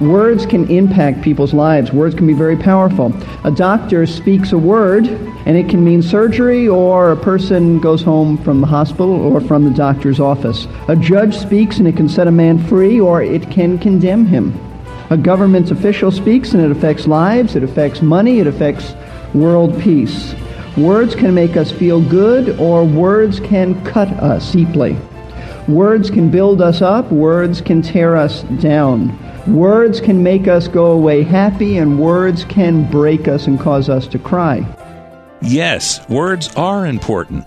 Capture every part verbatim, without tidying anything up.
Words can impact people's lives. Words can be very powerful. A doctor speaks a word, and it can mean surgery, or a person goes home from the hospital or from the doctor's office. A judge speaks, and it can set a man free, or it can condemn him. A government official speaks, and it affects lives, it affects money, it affects world peace. Words can make us feel good, or words can cut us deeply. Words can build us up, words can tear us down. Words can make us go away happy, and words can break us and cause us to cry. Yes, words are important.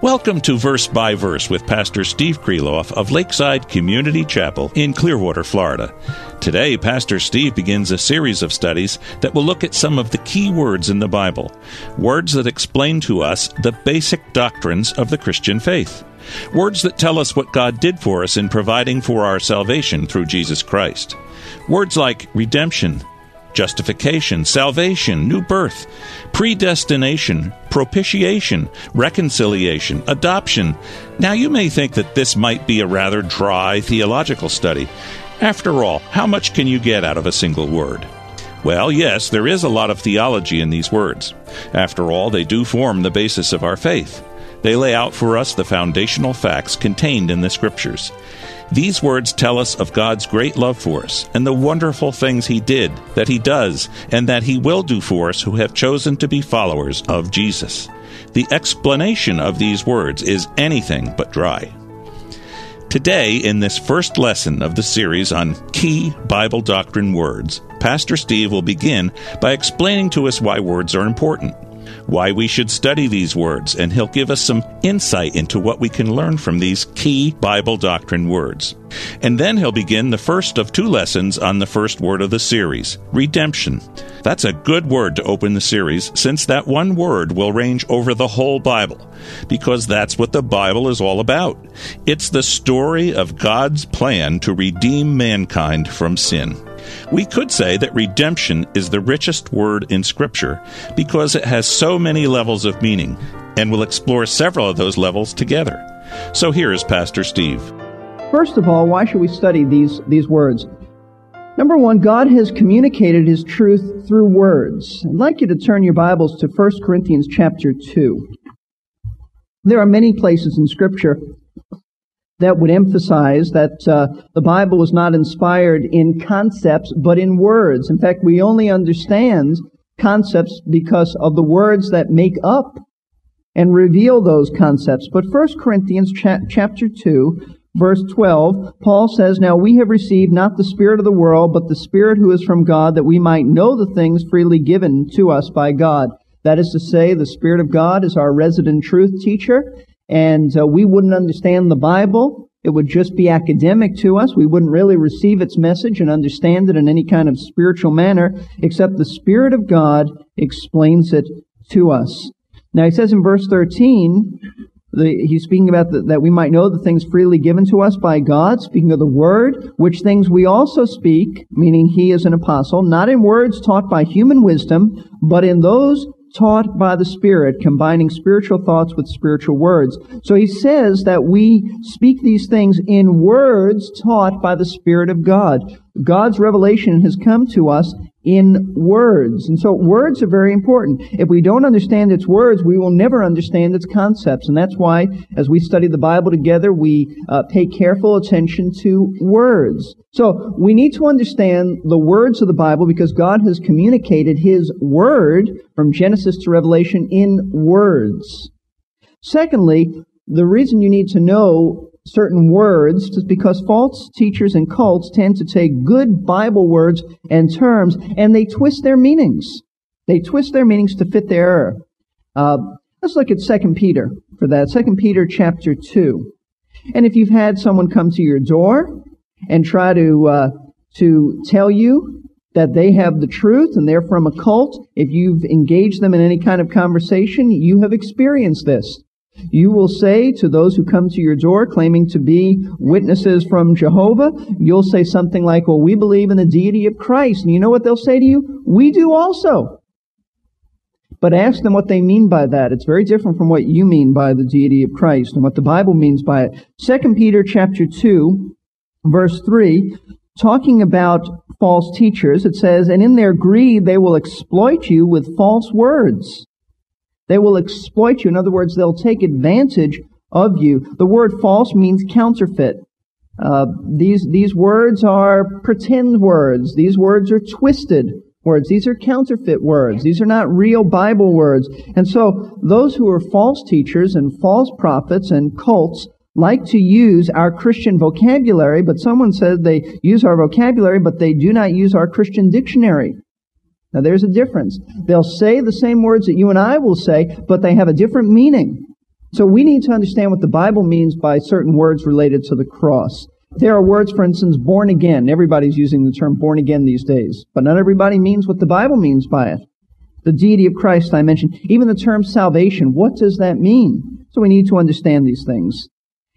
Welcome to Verse by Verse with Pastor Steve Kreloff of Lakeside Community Chapel in Clearwater, Florida. Today, Pastor Steve begins a series of studies that will look at some of the key words in the Bible, words that explain to us the basic doctrines of the Christian faith, words that tell us what God did for us in providing for our salvation through Jesus Christ. Words like redemption, justification, salvation, new birth, predestination, propitiation, reconciliation, adoption. Now, you may think that this might be a rather dry theological study. After all, how much can you get out of a single word? Well, yes, there is a lot of theology in these words. After all, they do form the basis of our faith. They lay out for us the foundational facts contained in the Scriptures. These words tell us of God's great love for us and the wonderful things He did, that He does, and that He will do for us who have chosen to be followers of Jesus. The explanation of these words is anything but dry. Today, in this first lesson of the series on key Bible doctrine words, Pastor Steve will begin by explaining to us why words are important, why we should study these words, and he'll give us some insight into what we can learn from these key Bible doctrine words. And then he'll begin the first of two lessons on the first word of the series, redemption. That's a good word to open the series, since that one word will range over the whole Bible, because that's what the Bible is all about. It's the story of God's plan to redeem mankind from sin. We could say that redemption is the richest word in Scripture because it has so many levels of meaning, and we'll explore several of those levels together. So here is Pastor Steve. First of all, why should we study these, these words? Number one, God has communicated His truth through words. I'd like you to turn your Bibles to First Corinthians chapter two. There are many places in Scripture that would emphasize that uh, the Bible was not inspired in concepts, but in words. In fact, we only understand concepts because of the words that make up and reveal those concepts. But First Corinthians cha- chapter two, verse twelve, Paul says, "Now we have received not the Spirit of the world, but the Spirit who is from God, that we might know the things freely given to us by God." That is to say, the Spirit of God is our resident truth teacher, and uh, we wouldn't understand the Bible. It would just be academic to us. We wouldn't really receive its message and understand it in any kind of spiritual manner, except the Spirit of God explains it to us. Now, he says in verse thirteen, the, he's speaking about the, that we might know the things freely given to us by God, speaking of the Word, which things we also speak, meaning he is an apostle, not in words taught by human wisdom, but in those taught by the Spirit, combining spiritual thoughts with spiritual words. So he says that we speak these things in words taught by the Spirit of God. God's revelation has come to us in words. And so words are very important. If we don't understand its words, we will never understand its concepts. And that's why, as we study the Bible together, we uh, pay careful attention to words. So we need to understand the words of the Bible because God has communicated His Word from Genesis to Revelation in words. Secondly, the reason you need to know certain words is because false teachers and cults tend to take good Bible words and terms, and they twist their meanings. They twist their meanings to fit their error. Uh, Let's look at Second Peter for that. Second Peter chapter two. And if you've had someone come to your door and try to uh, to tell you that they have the truth and they're from a cult, if you've engaged them in any kind of conversation, you have experienced this. You will say to those who come to your door claiming to be witnesses from Jehovah, you'll say something like, well, we believe in the deity of Christ. And you know what they'll say to you? We do also. But ask them what they mean by that. It's very different from what you mean by the deity of Christ and what the Bible means by it. Second Peter chapter two, verse three, talking about false teachers, it says, and in their greed they will exploit you with false words. They will exploit you. In other words, they'll take advantage of you. The word false means counterfeit. Uh, these, these words are pretend words. These words are twisted words. These are counterfeit words. These are not real Bible words. And so those who are false teachers and false prophets and cults like to use our Christian vocabulary, but someone says they use our vocabulary, but they do not use our Christian dictionary. Now, there's a difference. They'll say the same words that you and I will say, but they have a different meaning. So we need to understand what the Bible means by certain words related to the cross. There are words, for instance, born again. Everybody's using the term born again these days, but not everybody means what the Bible means by it. The deity of Christ, I mentioned. Even the term salvation, what does that mean? So we need to understand these things.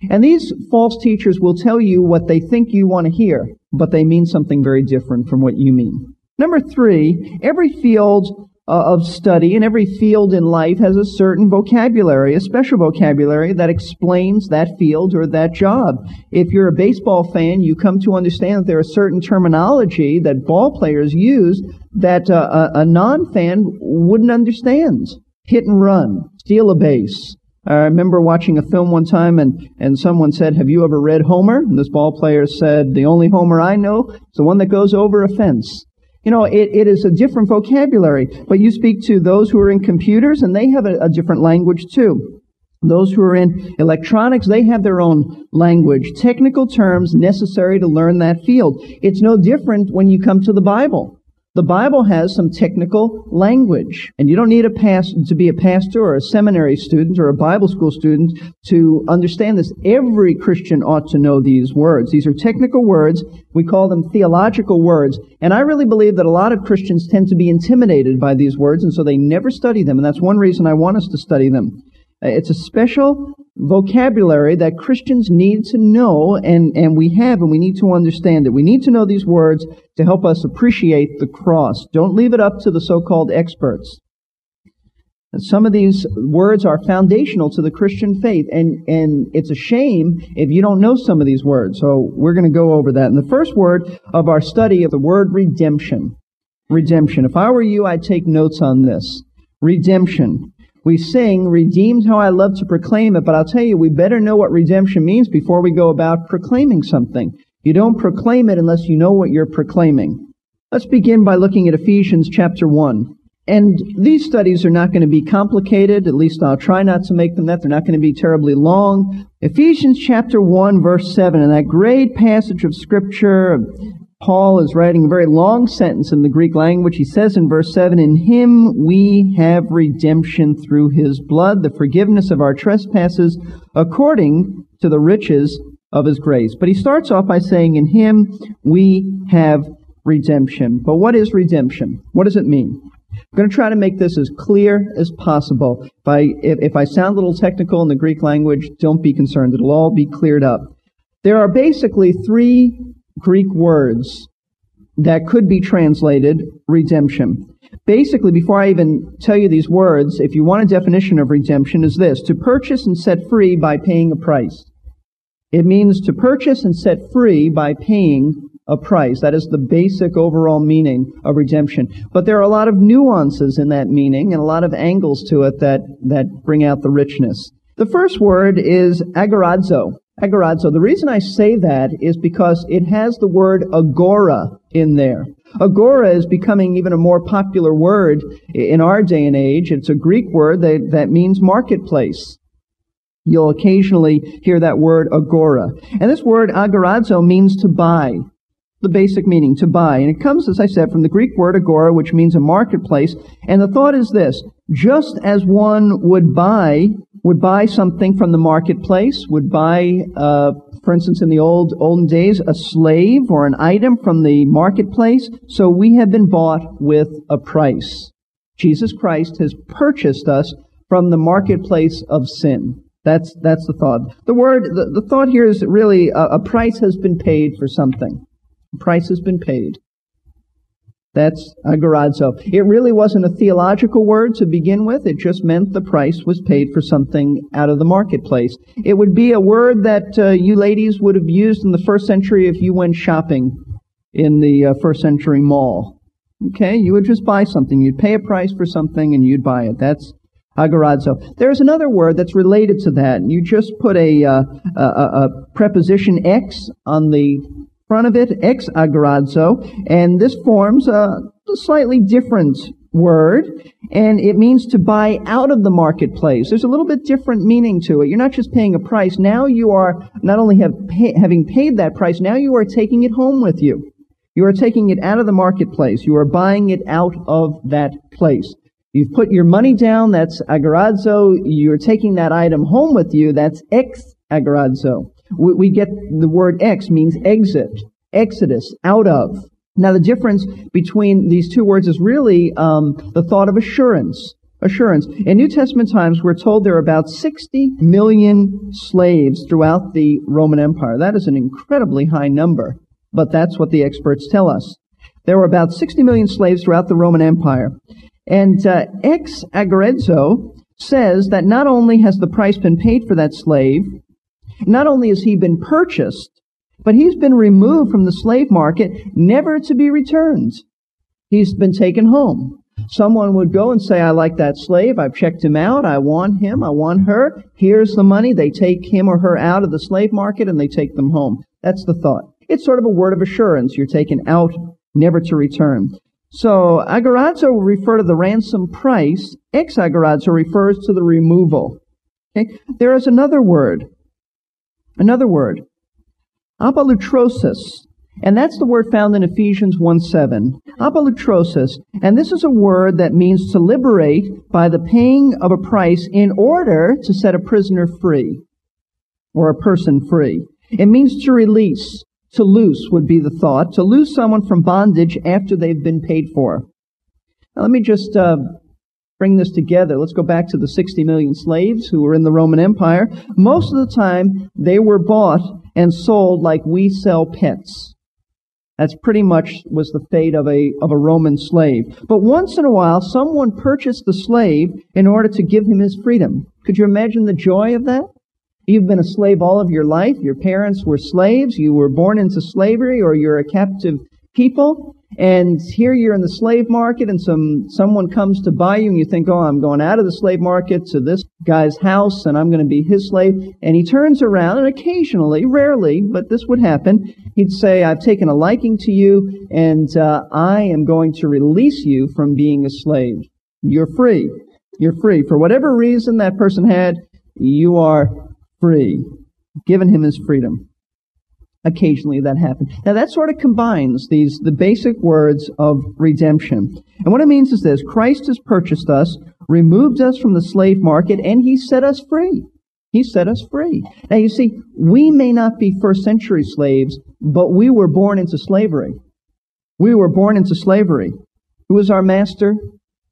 And these false teachers will tell you what they think you want to hear, but they mean something very different from what you mean. Number three, every field uh, of study and every field in life has a certain vocabulary, a special vocabulary that explains that field or that job. If you're a baseball fan, you come to understand that there are certain terminology that ball players use that uh, a, a non-fan wouldn't understand. Hit and run, steal a base. I remember watching a film one time and, and someone said, have you ever read Homer? And this ball player said, the only Homer I know is the one that goes over a fence. You know, it, it is a different vocabulary, but you speak to those who are in computers, and they have a, a different language, too. Those who are in electronics, they have their own language, technical terms necessary to learn that field. It's no different when you come to the Bible. The Bible has some technical language, and you don't need a pastor to be a pastor or a seminary student or a Bible school student to understand this. Every Christian ought to know these words. These are technical words. We call them theological words. And I really believe that a lot of Christians tend to be intimidated by these words, and so they never study them. And that's one reason I want us to study them. It's a special vocabulary that Christians need to know, and, and we have, and we need to understand it. We need to know these words to help us appreciate the cross. Don't leave it up to the so-called experts. Some of these words are foundational to the Christian faith, and, and it's a shame if you don't know some of these words. So we're going to go over that. And the first word of our study is the word redemption. Redemption. If I were you, I'd take notes on this. Redemption. We sing, redeemed how I love to proclaim it, but I'll tell you, we better know what redemption means before we go about proclaiming something. You don't proclaim it unless you know what you're proclaiming. Let's begin by looking at Ephesians chapter one. And these studies are not going to be complicated, at least I'll try not to make them that. They're not going to be terribly long. Ephesians chapter one, verse seven, and that great passage of Scripture, Paul is writing a very long sentence in the Greek language. He says in verse seven, in him we have redemption through his blood, the forgiveness of our trespasses, according to the riches of his grace. But he starts off by saying, in him we have redemption. But what is redemption? What does it mean? I'm going to try to make this as clear as possible. If I, if, if I sound a little technical in the Greek language, don't be concerned. It'll all be cleared up. There are basically three Greek words that could be translated redemption. Basically, before I even tell you these words, if you want a definition of redemption, is this: to purchase and set free by paying a price. It means to purchase and set free by paying a price. That is the basic overall meaning of redemption. But there are a lot of nuances in that meaning and a lot of angles to it that, that bring out the richness. The first word is agorazo. Agorazo. The reason I say that is because it has the word agora in there. Agora is becoming even a more popular word in our day and age. It's a Greek word that, that means marketplace. You'll occasionally hear that word agora. And this word agorazo means to buy. The basic meaning, to buy. And it comes, as I said, from the Greek word agora, which means a marketplace. And the thought is this: just as one would buy would buy something from the marketplace, would buy, uh, for instance, in the old olden days, a slave or an item from the marketplace. So we have been bought with a price. Jesus Christ has purchased us from the marketplace of sin. That's that's the thought. The word, the, the thought here is really a, a price has been paid for something. A price has been paid. That's agorazo. It really wasn't a theological word to begin with. It just meant the price was paid for something out of the marketplace. It would be a word that uh, you ladies would have used in the first century if you went shopping in the uh, first century mall. Okay, you would just buy something. You'd pay a price for something and you'd buy it. That's agorazo. There's another word that's related to that. You just put a, uh, a, a preposition ex on the front of it, ex agorazo, and this forms a slightly different word, and it means to buy out of the marketplace. There's a little bit different meaning to it. You're not just paying a price. Now you are not only have pay, having paid that price, now you are taking it home with you. You are taking it out of the marketplace. You are buying it out of that place. You've put your money down, that's agorazo. You're taking that item home with you, that's ex agorazo. We get the word ex means exit, exodus, out of. Now the difference between these two words is really um, the thought of assurance. Assurance. In New Testament times, we're told there are about sixty million slaves throughout the Roman Empire. That is an incredibly high number, but that's what the experts tell us. There were about sixty million slaves throughout the Roman Empire. And uh, ex agorazo says that not only has the price been paid for that slave, not only has he been purchased, but he's been removed from the slave market, never to be returned. He's been taken home. Someone would go and say, I like that slave. I've checked him out. I want him. I want her. Here's the money. They take him or her out of the slave market and they take them home. That's the thought. It's sort of a word of assurance. You're taken out, never to return. So agorazo will refer to the ransom price. Ex agorazo refers to the removal. Okay? There is another word. Another word, apolutrosis, and that's the word found in Ephesians one seven. Apolutrosis, and this is a word that means to liberate by the paying of a price in order to set a prisoner free or a person free. It means to release, to loose would be the thought, to loose someone from bondage after they've been paid for. Now let me just... Uh, Bring this together. Let's go back to the sixty million slaves who were in the Roman Empire. Most of the time, they were bought and sold like we sell pets. That's pretty much was the fate of a of a Roman slave. But once in a while, someone purchased the slave in order to give him his freedom. Could you imagine the joy of that? You've been a slave all of your life. Your parents were slaves. You were born into slavery, or you're a captive people. And here you're in the slave market and some someone comes to buy you and you think, oh, I'm going out of the slave market to this guy's house and I'm going to be his slave. And he turns around and occasionally, rarely, but this would happen, he'd say, I've taken a liking to you and uh, I am going to release you from being a slave. You're free. You're free. For whatever reason that person had, you are free. Given him his freedom. Occasionally that happens. Now that sort of combines these the basic words of redemption. And what it means is this, Christ has purchased us, removed us from the slave market, and he set us free. He set us free. Now you see, we may not be first century slaves, but we were born into slavery. We were born into slavery. Who was our master?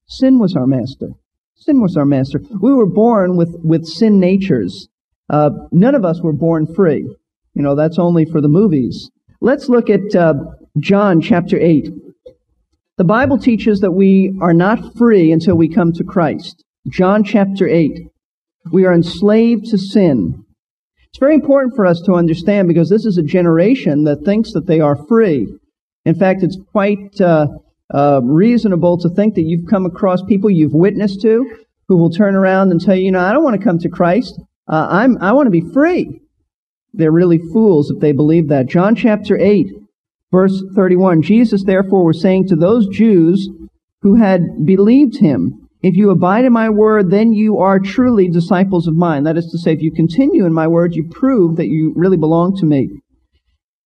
Sin was our master. Sin was our master. We were born with, with sin natures. Uh, none of us were born free. You know, that's only for the movies. Let's look at uh, John chapter eight. The Bible teaches that we are not free until we come to Christ. John chapter eight. We are enslaved to sin. It's very important for us to understand because this is a generation that thinks that they are free. In fact, it's quite uh, uh, reasonable to think that you've come across people you've witnessed to who will turn around and tell you, you know, I don't want to come to Christ. Uh, I'm, I want to be free. They're really fools if they believe that. John chapter eight, verse thirty-one. Jesus therefore was saying to those Jews who had believed him, if you abide in my word, then you are truly disciples of mine. That is to say, if you continue in my word, you prove that you really belong to me.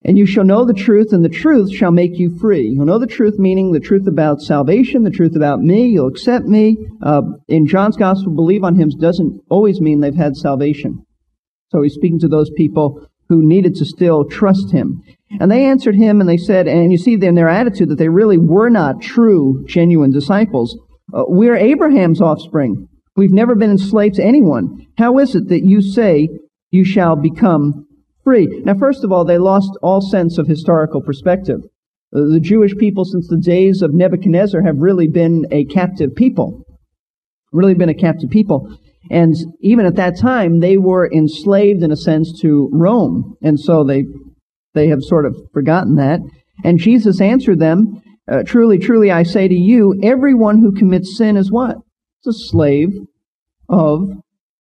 And you shall know the truth, and the truth shall make you free. You'll know the truth, meaning the truth about salvation, the truth about me. You'll accept me. Uh, in John's gospel, believe on him doesn't always mean they've had salvation. So he's speaking to those people who needed to still trust him. And they answered him, and they said, and you see in their attitude that they really were not true, genuine disciples. Uh, we're Abraham's offspring. We've never been enslaved to anyone. How is it that you say you shall become free? Now, first of all, they lost all sense of historical perspective. Uh, the Jewish people since the days of Nebuchadnezzar have really been a captive people, really been a captive people. And even at that time, they were enslaved in a sense to Rome. And so they they have sort of forgotten that. And Jesus answered them, uh, truly, truly, I say to you, everyone who commits sin is what? It's a slave of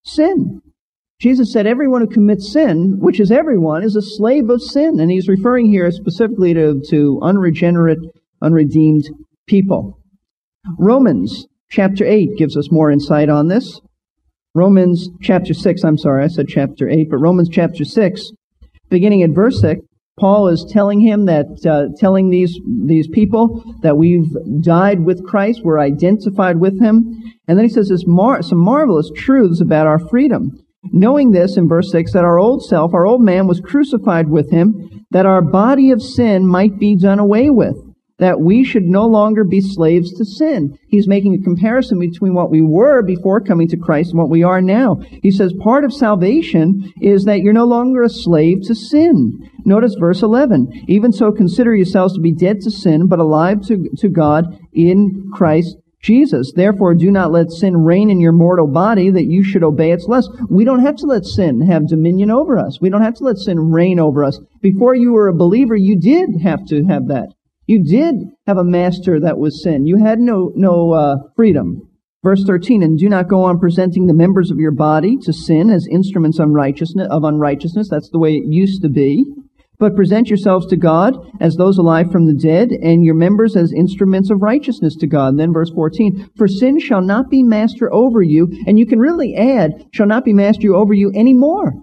sin. Jesus said everyone who commits sin, which is everyone, is a slave of sin. And he's referring here specifically to, to unregenerate, unredeemed people. Romans chapter eight gives us more insight on this. Romans chapter six, I'm sorry, I said chapter eight, but Romans chapter six, beginning at verse six, Paul is telling him that, uh, telling these, these people that we've died with Christ, we're identified with him. And then he says this mar- some marvelous truths about our freedom. Knowing this, in verse six, that our old self, our old man was crucified with him, that our body of sin might be done away with, that we should no longer be slaves to sin. He's making a comparison between what we were before coming to Christ and what we are now. He says part of salvation is that you're no longer a slave to sin. Notice verse eleven. Even so, consider yourselves to be dead to sin, but alive to, to God in Christ Jesus. Therefore, do not let sin reign in your mortal body, that you should obey its lust. We don't have to let sin have dominion over us. We don't have to let sin reign over us. Before you were a believer, you did have to have that. You did have a master that was sin. You had no no uh, freedom. Verse thirteen, and do not go on presenting the members of your body to sin as instruments unrighteousness, of unrighteousness. That's the way it used to be. But present yourselves to God as those alive from the dead, and your members as instruments of righteousness to God. And then verse fourteen, for sin shall not be master over you, and you can really add, shall not be master over you anymore.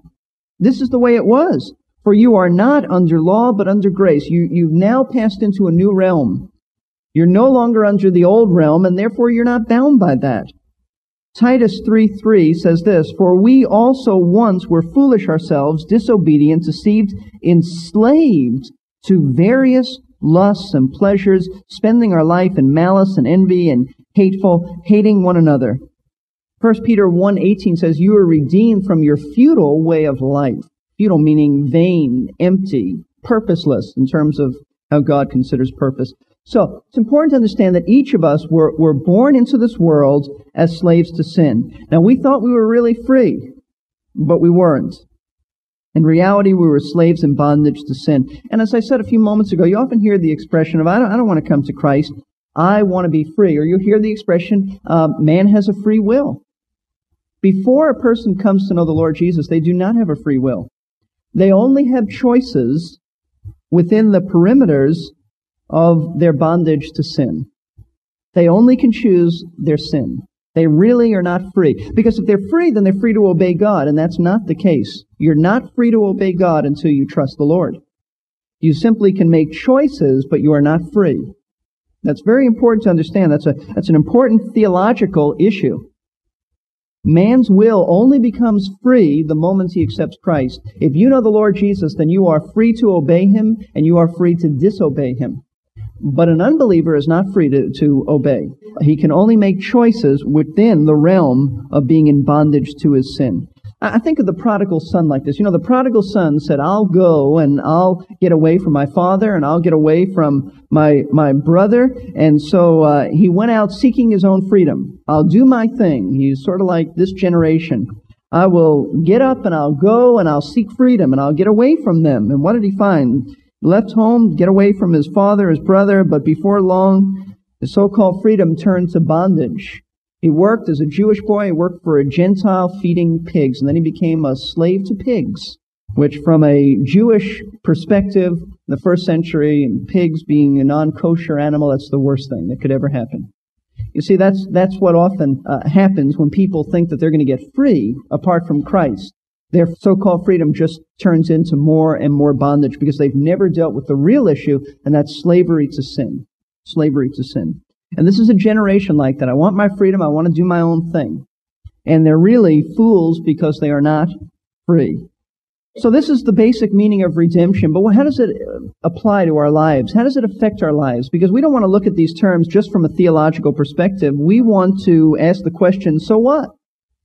This is the way it was. For you are not under law, but under grace. You, you've now passed into a new realm. You're no longer under the old realm, and therefore you're not bound by that. Titus three three says this, for we also once were foolish ourselves, disobedient, deceived, enslaved to various lusts and pleasures, spending our life in malice and envy and hateful, hating one another. First Peter one eighteen says, you are redeemed from your futile way of life. Futile meaning vain, empty, purposeless in terms of how God considers purpose. So it's important to understand that each of us were, were born into this world as slaves to sin. Now, we thought we were really free, but we weren't. In reality, we were slaves in bondage to sin. And as I said a few moments ago, you often hear the expression of, I don't, I don't want to come to Christ. I want to be free. Or you hear the expression, uh, man has a free will. Before a person comes to know the Lord Jesus, they do not have a free will. They only have choices within the perimeters of their bondage to sin. They only can choose their sin. They really are not free. Because if they're free, then they're free to obey God, and that's not the case. You're not free to obey God until you trust the Lord. You simply can make choices, but you are not free. That's very important to understand. That's a that's an important theological issue. Man's will only becomes free the moment he accepts Christ. If you know the Lord Jesus, then you are free to obey him and you are free to disobey him. But an unbeliever is not free to, to obey. He can only make choices within the realm of being in bondage to his sin. I think of the prodigal son like this. You know, the prodigal son said, I'll go and I'll get away from my father and I'll get away from my my brother. And so uh, he went out seeking his own freedom. I'll do my thing. He's sort of like this generation. I will get up and I'll go and I'll seek freedom and I'll get away from them. And what did he find? He left home, get away from his father, his brother. But before long, the so-called freedom turned to bondage. He worked as a Jewish boy, he worked for a Gentile feeding pigs, and then he became a slave to pigs, which from a Jewish perspective, the first century, and pigs being a non-kosher animal, that's the worst thing that could ever happen. You see, that's that's what often uh, happens when people think that they're going to get free apart from Christ. Their so-called freedom just turns into more and more bondage because they've never dealt with the real issue, and that's slavery to sin. Slavery to sin. And this is a generation like that. I want my freedom. I want to do my own thing. And they're really fools because they are not free. So this is the basic meaning of redemption. But how does it apply to our lives? How does it affect our lives? Because we don't want to look at these terms just from a theological perspective. We want to ask the question, so what?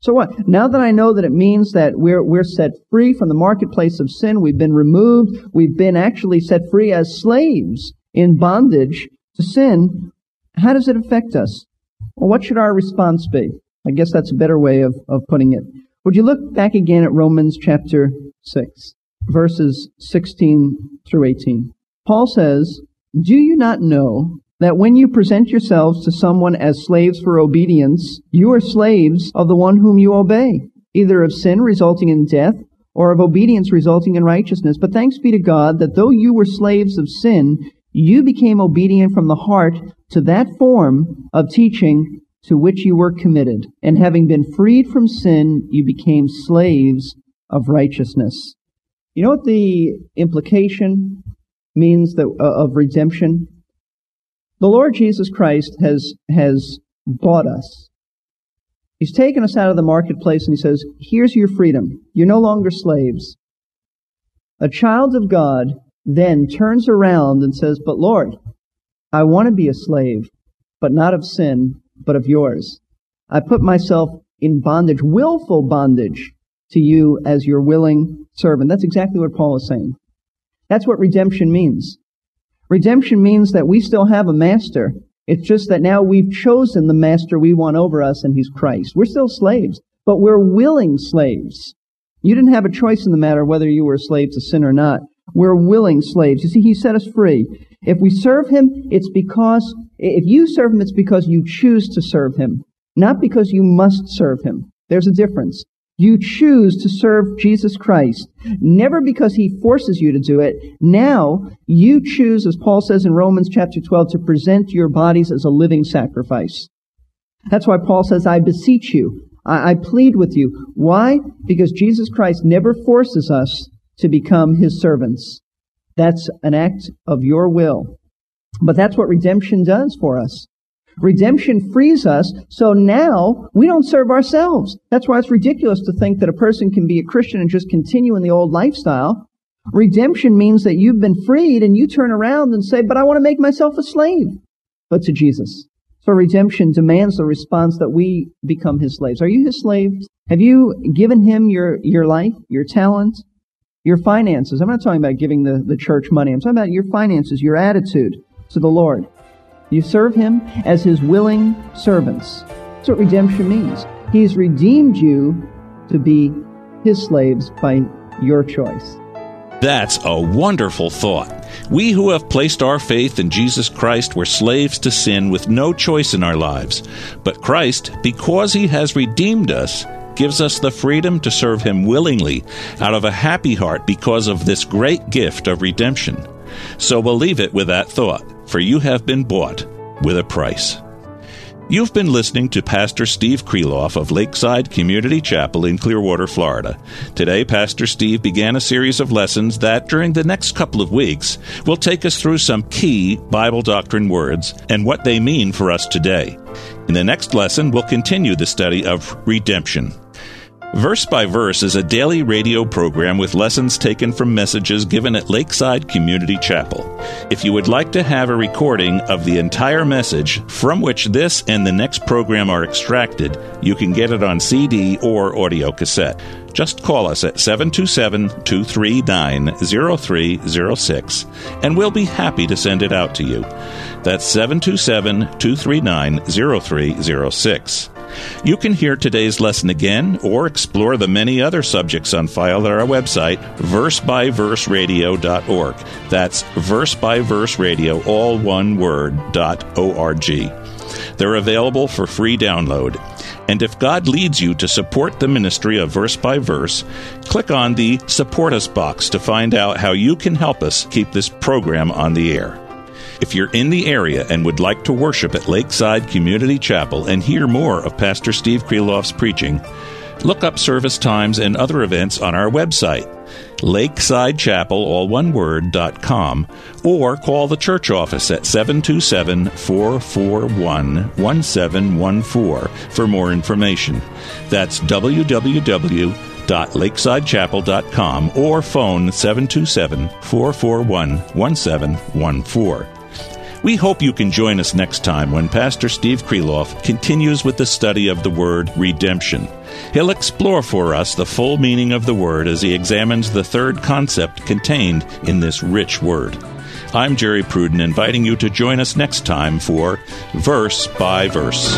So what? Now that I know that it means that we're we're set free from the marketplace of sin, we've been removed, we've been actually set free as slaves in bondage to sin, how does it affect us? Well, what should our response be? I guess that's a better way of, of putting it. Would you look back again at Romans chapter six, verses sixteen through eighteen? Paul says, "Do you not know that when you present yourselves to someone as slaves for obedience, you are slaves of the one whom you obey, either of sin resulting in death or of obedience resulting in righteousness. But thanks be to God that though you were slaves of sin, you became obedient from the heart to that form of teaching to which you were committed. And having been freed from sin, you became slaves of righteousness." You know what the implication means that, uh, of redemption? The Lord Jesus Christ has has bought us. He's taken us out of the marketplace and he says, here's your freedom. You're no longer slaves. A child of God then turns around and says, but Lord, I want to be a slave, but not of sin, but of yours. I put myself in bondage, willful bondage to you as your willing servant. That's exactly what Paul is saying. That's what redemption means. Redemption means that we still have a master. It's just that now we've chosen the master we want over us, and he's Christ. We're still slaves, but we're willing slaves. You didn't have a choice in the matter whether you were a slave to sin or not. We're willing slaves. You see, he set us free. If we serve him, it's because, if you serve him, it's because you choose to serve him, not because you must serve him. There's a difference. You choose to serve Jesus Christ, never because he forces you to do it. Now you choose, as Paul says in Romans chapter twelve, to present your bodies as a living sacrifice. That's why Paul says, I beseech you, I, I plead with you. Why? Because Jesus Christ never forces us to become his servants. That's an act of your will. But that's what redemption does for us. Redemption frees us, so now we don't serve ourselves. That's why it's ridiculous to think that a person can be a Christian and just continue in the old lifestyle. Redemption means that you've been freed and you turn around and say, but I want to make myself a slave, but to Jesus. So redemption demands the response that we become his slaves. Are you his slaves? Have you given him your, your life, your talent, your finances? I'm not talking about giving the, the church money. I'm talking about your finances, your attitude to the Lord. You serve him as his willing servants. That's what redemption means. He's redeemed you to be his slaves by your choice. That's a wonderful thought. We who have placed our faith in Jesus Christ were slaves to sin with no choice in our lives. But Christ, because he has redeemed us, gives us the freedom to serve him willingly out of a happy heart because of this great gift of redemption. So believe it with that thought, for you have been bought with a price. You've been listening to Pastor Steve Kreloff of Lakeside Community Chapel in Clearwater, Florida. Today, Pastor Steve began a series of lessons that, during the next couple of weeks, will take us through some key Bible doctrine words and what they mean for us today. In the next lesson, we'll continue the study of redemption. Verse by Verse is a daily radio program with lessons taken from messages given at Lakeside Community Chapel. If you would like to have a recording of the entire message from which this and the next program are extracted, you can get it on C D or audio cassette. Just call us at seven two seven, two three nine, zero three zero six, and we'll be happy to send it out to you. That's seven two seven, two three nine, zero three zero six. You can hear today's lesson again or explore the many other subjects on file at our website, verse by verse radio dot org. That's verse by verse radio, all one word, dot O R G. They're available for free download. And if God leads you to support the ministry of Verse by Verse, click on the Support Us box to find out how you can help us keep this program on the air. If you're in the area and would like to worship at Lakeside Community Chapel and hear more of Pastor Steve Kreloff's preaching, Look up service times and other events on our website, lakeside chapel, all one word, dot com, or call the church office at seven two seven, four four one, one seven one four for more information. That's w w w dot lakeside chapel dot com or phone seven two seven, four four one, one seven one four. We hope you can join us next time when Pastor Steve Kreloff continues with the study of the word redemption. He'll explore for us the full meaning of the word as he examines the third concept contained in this rich word. I'm Jerry Pruden, inviting you to join us next time for Verse by Verse.